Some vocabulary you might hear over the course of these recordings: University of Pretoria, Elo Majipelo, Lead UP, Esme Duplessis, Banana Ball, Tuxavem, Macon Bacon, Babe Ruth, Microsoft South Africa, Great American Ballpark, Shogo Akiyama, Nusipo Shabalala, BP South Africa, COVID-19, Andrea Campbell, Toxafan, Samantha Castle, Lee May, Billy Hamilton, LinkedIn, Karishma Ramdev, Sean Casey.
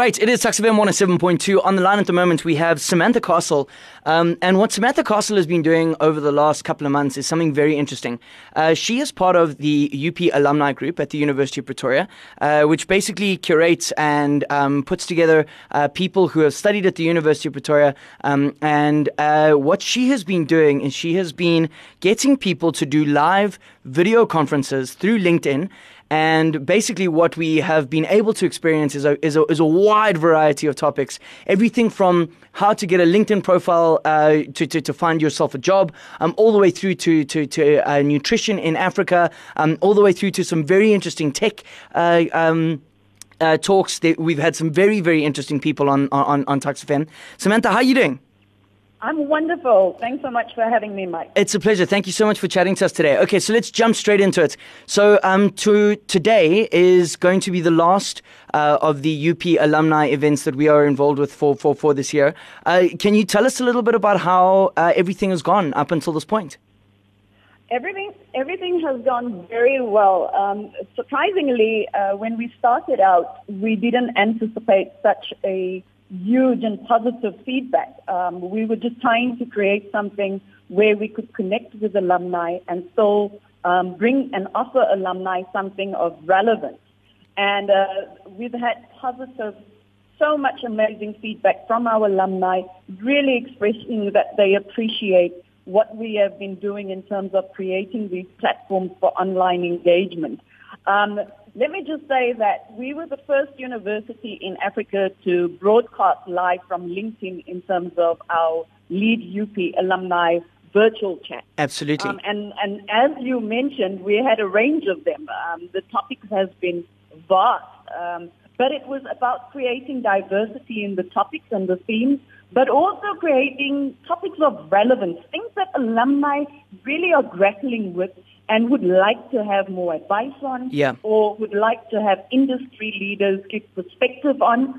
right, it is Tuxavem 107.2. On the line at the moment, we have Samantha Castle. And what Samantha Castle has been doing over the last couple of months is something very interesting. She is part of the UP alumni group at the University of Pretoria, which basically curates and puts together people who have studied at the University of Pretoria. And what she has been doing is she has been getting people to do live video conferences through LinkedIn. And basically what we have been able to experience is a wide variety of topics. Everything from how to get a LinkedIn profile to find yourself a job, all the way through to nutrition in Africa, all the way through to some very interesting tech talks. We've had some very, very interesting people on Toxafan. Samantha, how are you doing? I'm wonderful. Thanks so much for having me, Mike. It's a pleasure. Thank you so much for chatting to us today. Okay, so let's jump straight into it. So today is going to be the last of the UP alumni events that we are involved with for this year. Can you tell us a little bit about how everything has gone up until this point? Everything has gone very well. Surprisingly, when we started out, we didn't anticipate such a huge and positive feedback. We were just trying to create something where we could connect with alumni and still bring and offer alumni something of relevance. And we've had so much amazing feedback from our alumni, really expressing that they appreciate what we have been doing in terms of creating these platforms for online engagement. Let me just say that we were the first university in Africa to broadcast live from LinkedIn in terms of our Lead UP alumni virtual chat. Absolutely. And as you mentioned, we had a range of them. The topic has been vast, but it was about creating diversity in the topics and the themes, but also creating topics of relevance, things that alumni really are grappling with and would like to have more advice on, or would like to have industry leaders give perspective on,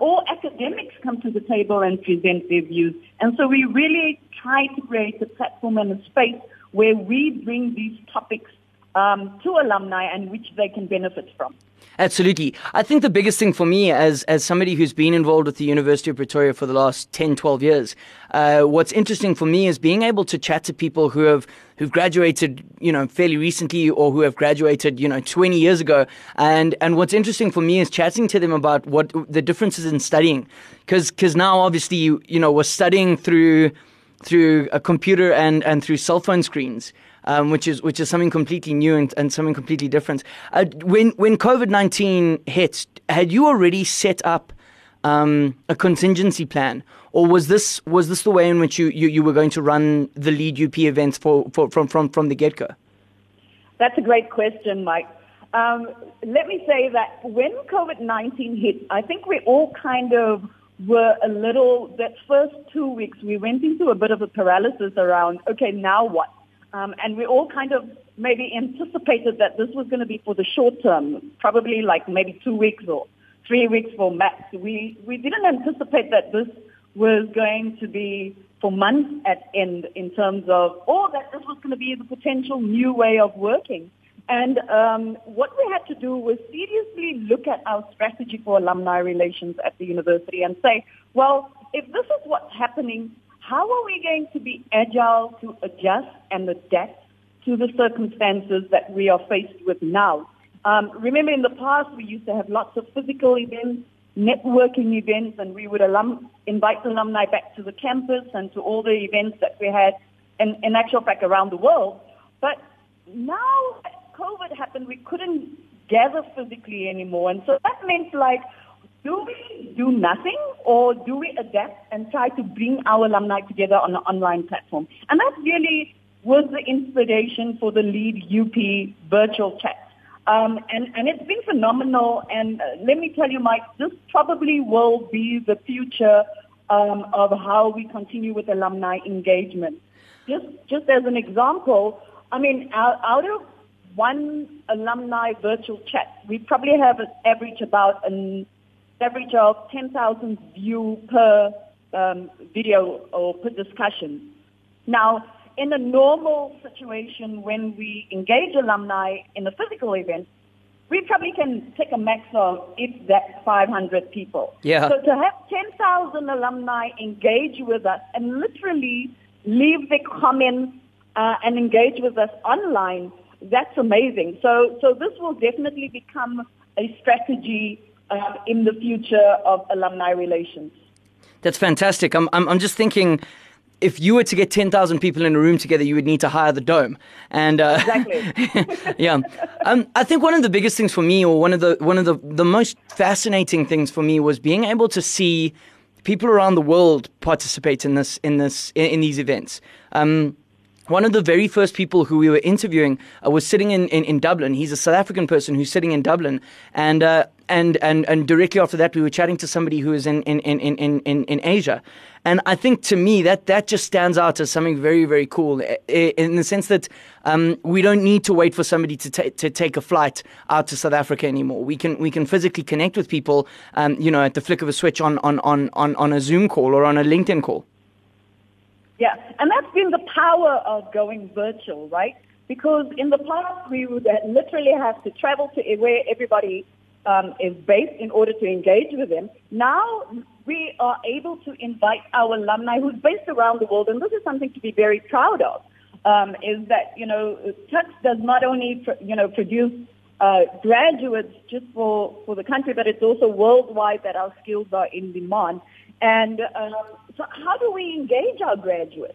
or academics come to the table and present their views. And so we really try to create a platform and a space where we bring these topics to alumni and which they can benefit from. Absolutely. I think the biggest thing for me as somebody who's been involved with the University of Pretoria for the last 10, 12 years, what's interesting for me is being able to chat to people who've graduated, fairly recently or who have graduated, 20 years ago. And what's interesting for me is chatting to them about what the differences in studying. 'Cause now obviously, we're studying through a computer and through cell phone screens. Which is something completely new and something completely different. When COVID-19 hit, had you already set up a contingency plan, or was this the way in which you were going to run the Lead UP events from the get-go? That's a great question, Mike. Let me say that when COVID-19 hit, I think we all kind of were a little. That first 2 weeks, we went into a bit of a paralysis around. Okay, now what? And we all kind of maybe anticipated that this was going to be for the short term, probably like maybe 2 weeks or 3 weeks for max. We didn't anticipate that this was going to be for months at end in terms of, or that this was going to be the potential new way of working. And what we had to do was seriously look at our strategy for alumni relations at the university and say, well, if this is what's happening, how are we going to be agile to adjust and adapt to the circumstances that we are faced with now? Remember, in the past, we used to have lots of physical events, networking events, and we would invite alumni back to the campus and to all the events that we had, in actual fact, around the world. But now that COVID happened, we couldn't gather physically anymore. And so that meant do we do nothing, or do we adapt and try to bring our alumni together on an online platform? And that really was the inspiration for the Lead UP virtual chat. And it's been phenomenal. And let me tell you, Mike, this probably will be the future of how we continue with alumni engagement. Just as an example, I mean, out of one alumni virtual chat, we probably have an average average of 10,000 view per video or per discussion. Now, in a normal situation, when we engage alumni in a physical event, we probably can take a max of, if that, 500 people. Yeah. So to have 10,000 alumni engage with us and literally leave their comments and engage with us online, that's amazing. So this will definitely become a strategy in the future of alumni relations. That's fantastic. I'm just thinking, if you were to get 10,000 people in a room together, you would need to hire the dome. And exactly. Yeah, I think one of the biggest things for me, or one of the most fascinating things for me, was being able to see people around the world participate in these events. One of the very first people who we were interviewing was sitting in Dublin. He's a South African person who's sitting in Dublin, and directly after that, we were chatting to somebody who is in Asia. And I think, to me, that just stands out as something very, very cool, in the sense that we don't need to wait for somebody to take a flight out to South Africa anymore. We can physically connect with people, at the flick of a switch on a Zoom call or on a LinkedIn call. Yeah, and that's been the power of going virtual, right? Because in the past, we would literally have to travel to where everybody is based in order to engage with them. Now we are able to invite our alumni who's based around the world, and this is something to be very proud of, is that, Tux does not only, produce graduates just for the country, but it's also worldwide that our skills are in demand. And so how do we engage our graduates?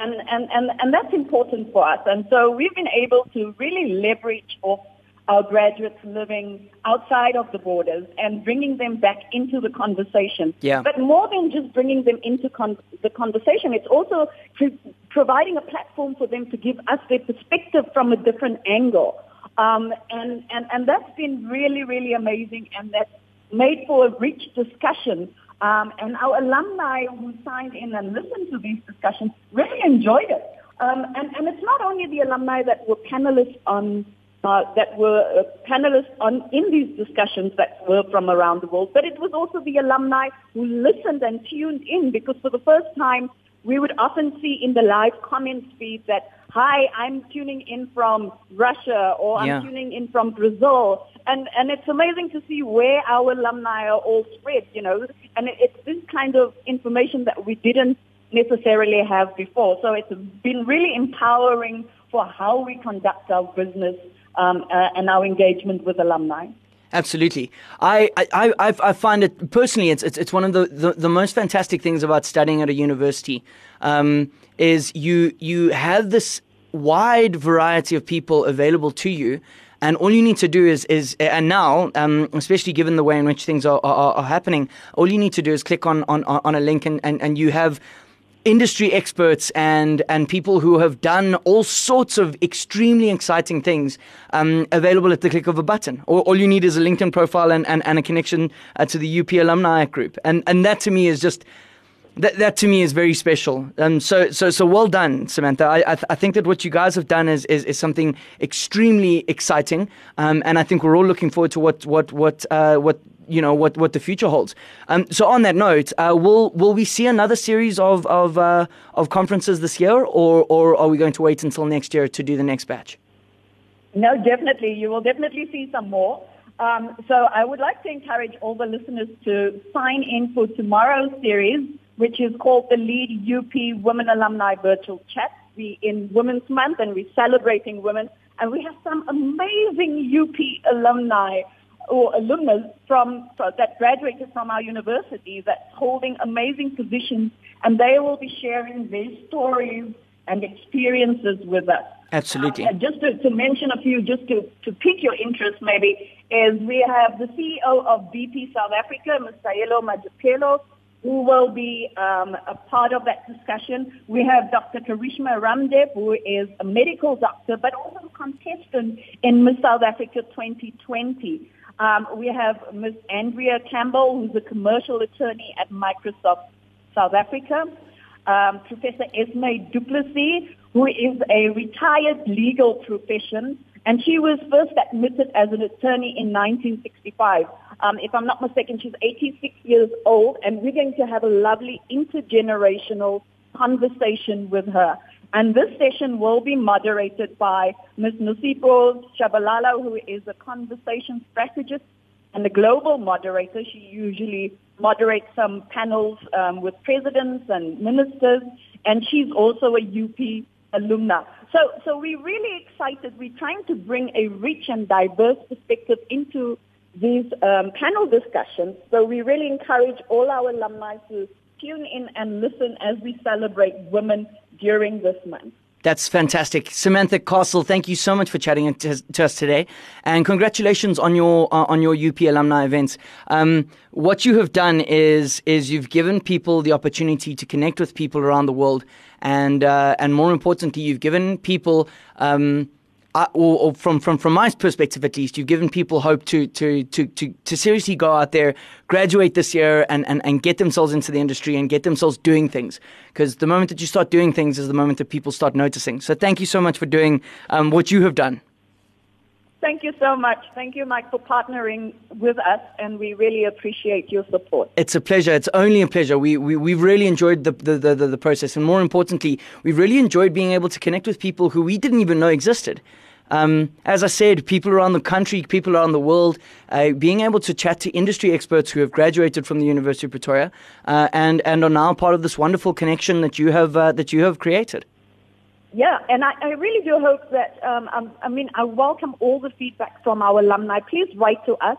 And that's important for us. And so we've been able to really leverage off our graduates living outside of the borders and bringing them back into the conversation. Yeah. But more than just bringing them into the conversation, it's also providing a platform for them to give us their perspective from a different angle. And that's been really, really amazing. And that's made for a rich discussion. And our alumni who signed in and listened to these discussions really enjoyed it. And it's not only the alumni that were panelists in these discussions that were from around the world, but it was also the alumni who listened and tuned in, because for the first time we would often see in the live comment feed that, hi, I'm tuning in from Russia, or I'm tuning in from Brazil. And it's amazing to see where our alumni are all spread, and it's this kind of information that we didn't necessarily have before. So it's been really empowering for how we conduct our business and our engagement with alumni. Absolutely. I find it personally, it's one of the most fantastic things about studying at a university, is you have this wide variety of people available to you. And all you need to do is and now, especially given the way in which things are happening, all you need to do is click on a link and you have industry experts and people who have done all sorts of extremely exciting things available at the click of a button. All you need is a LinkedIn profile and a connection to the UP alumni group. And that to me is just... That to me is very special. So well done, Samantha. I think that what you guys have done is something extremely exciting, and I think we're all looking forward to what the future holds. So on that note, will we see another series of conferences this year, or are we going to wait until next year to do the next batch? No, definitely. You will definitely see some more. So I would like to encourage all the listeners to sign in for tomorrow's series, which is called the Lead UP Women Alumni Virtual Chat. We're in Women's Month and we're celebrating women. And we have some amazing UP alumni or alumnus that graduated from our university that's holding amazing positions. And they will be sharing their stories and experiences with us. Absolutely. Just to mention a few, just to pique your interest maybe, is we have the CEO of BP South Africa, Mr. Elo Majipelo, who will be a part of that discussion. We have Dr. Karishma Ramdev, who is a medical doctor, but also a contestant in Miss South Africa 2020. We have Miss Andrea Campbell, who's a commercial attorney at Microsoft South Africa. Professor Esme Duplessis, who is a retired legal profession, and she was first admitted as an attorney in 1965. If I'm not mistaken, she's 86 years old, and we're going to have a lovely intergenerational conversation with her. And this session will be moderated by Ms. Nusipo Shabalala, who is a conversation strategist and a global moderator. She usually moderates some panels with presidents and ministers, and she's also a UP alumna. So we're really excited. We're trying to bring a rich and diverse perspective into these panel discussions. So we really encourage all our alumni to tune in and listen as we celebrate women during this month. That's fantastic. Samantha Castle, thank you so much for chatting to us today. And congratulations on your UP alumni events. What you have done is you've given people the opportunity to connect with people around the world. And more importantly, you've given people, from my perspective at least, you've given people hope to seriously go out there, graduate this year and get themselves into the industry and get themselves doing things. Because the moment that you start doing things is the moment that people start noticing. So thank you so much for doing what you have done. Thank you so much. Thank you, Mike, for partnering with us, and we really appreciate your support. It's a pleasure. It's only a pleasure. We've really enjoyed the process, and more importantly, we've really enjoyed being able to connect with people who we didn't even know existed. As I said, people around the country, people around the world, being able to chat to industry experts who have graduated from the University of Pretoria and are now part of this wonderful connection that you have created. Yeah, and I really do hope that, I welcome all the feedback from our alumni. Please write to us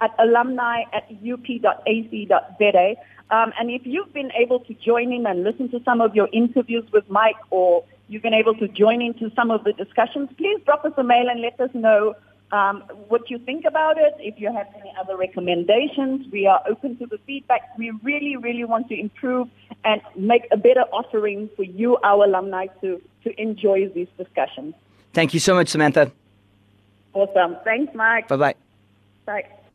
at alumni@up.ac.za. And if you've been able to join in and listen to some of your interviews with Mike, or you've been able to join into some of the discussions, please drop us a mail and let us know what you think about it. If you have any other recommendations, we are open to the feedback. We really, really want to improve and make a better offering for you, our alumni, to enjoy these discussions. Thank you so much, Samantha. Awesome. Thanks, Mike. Bye-bye. Bye.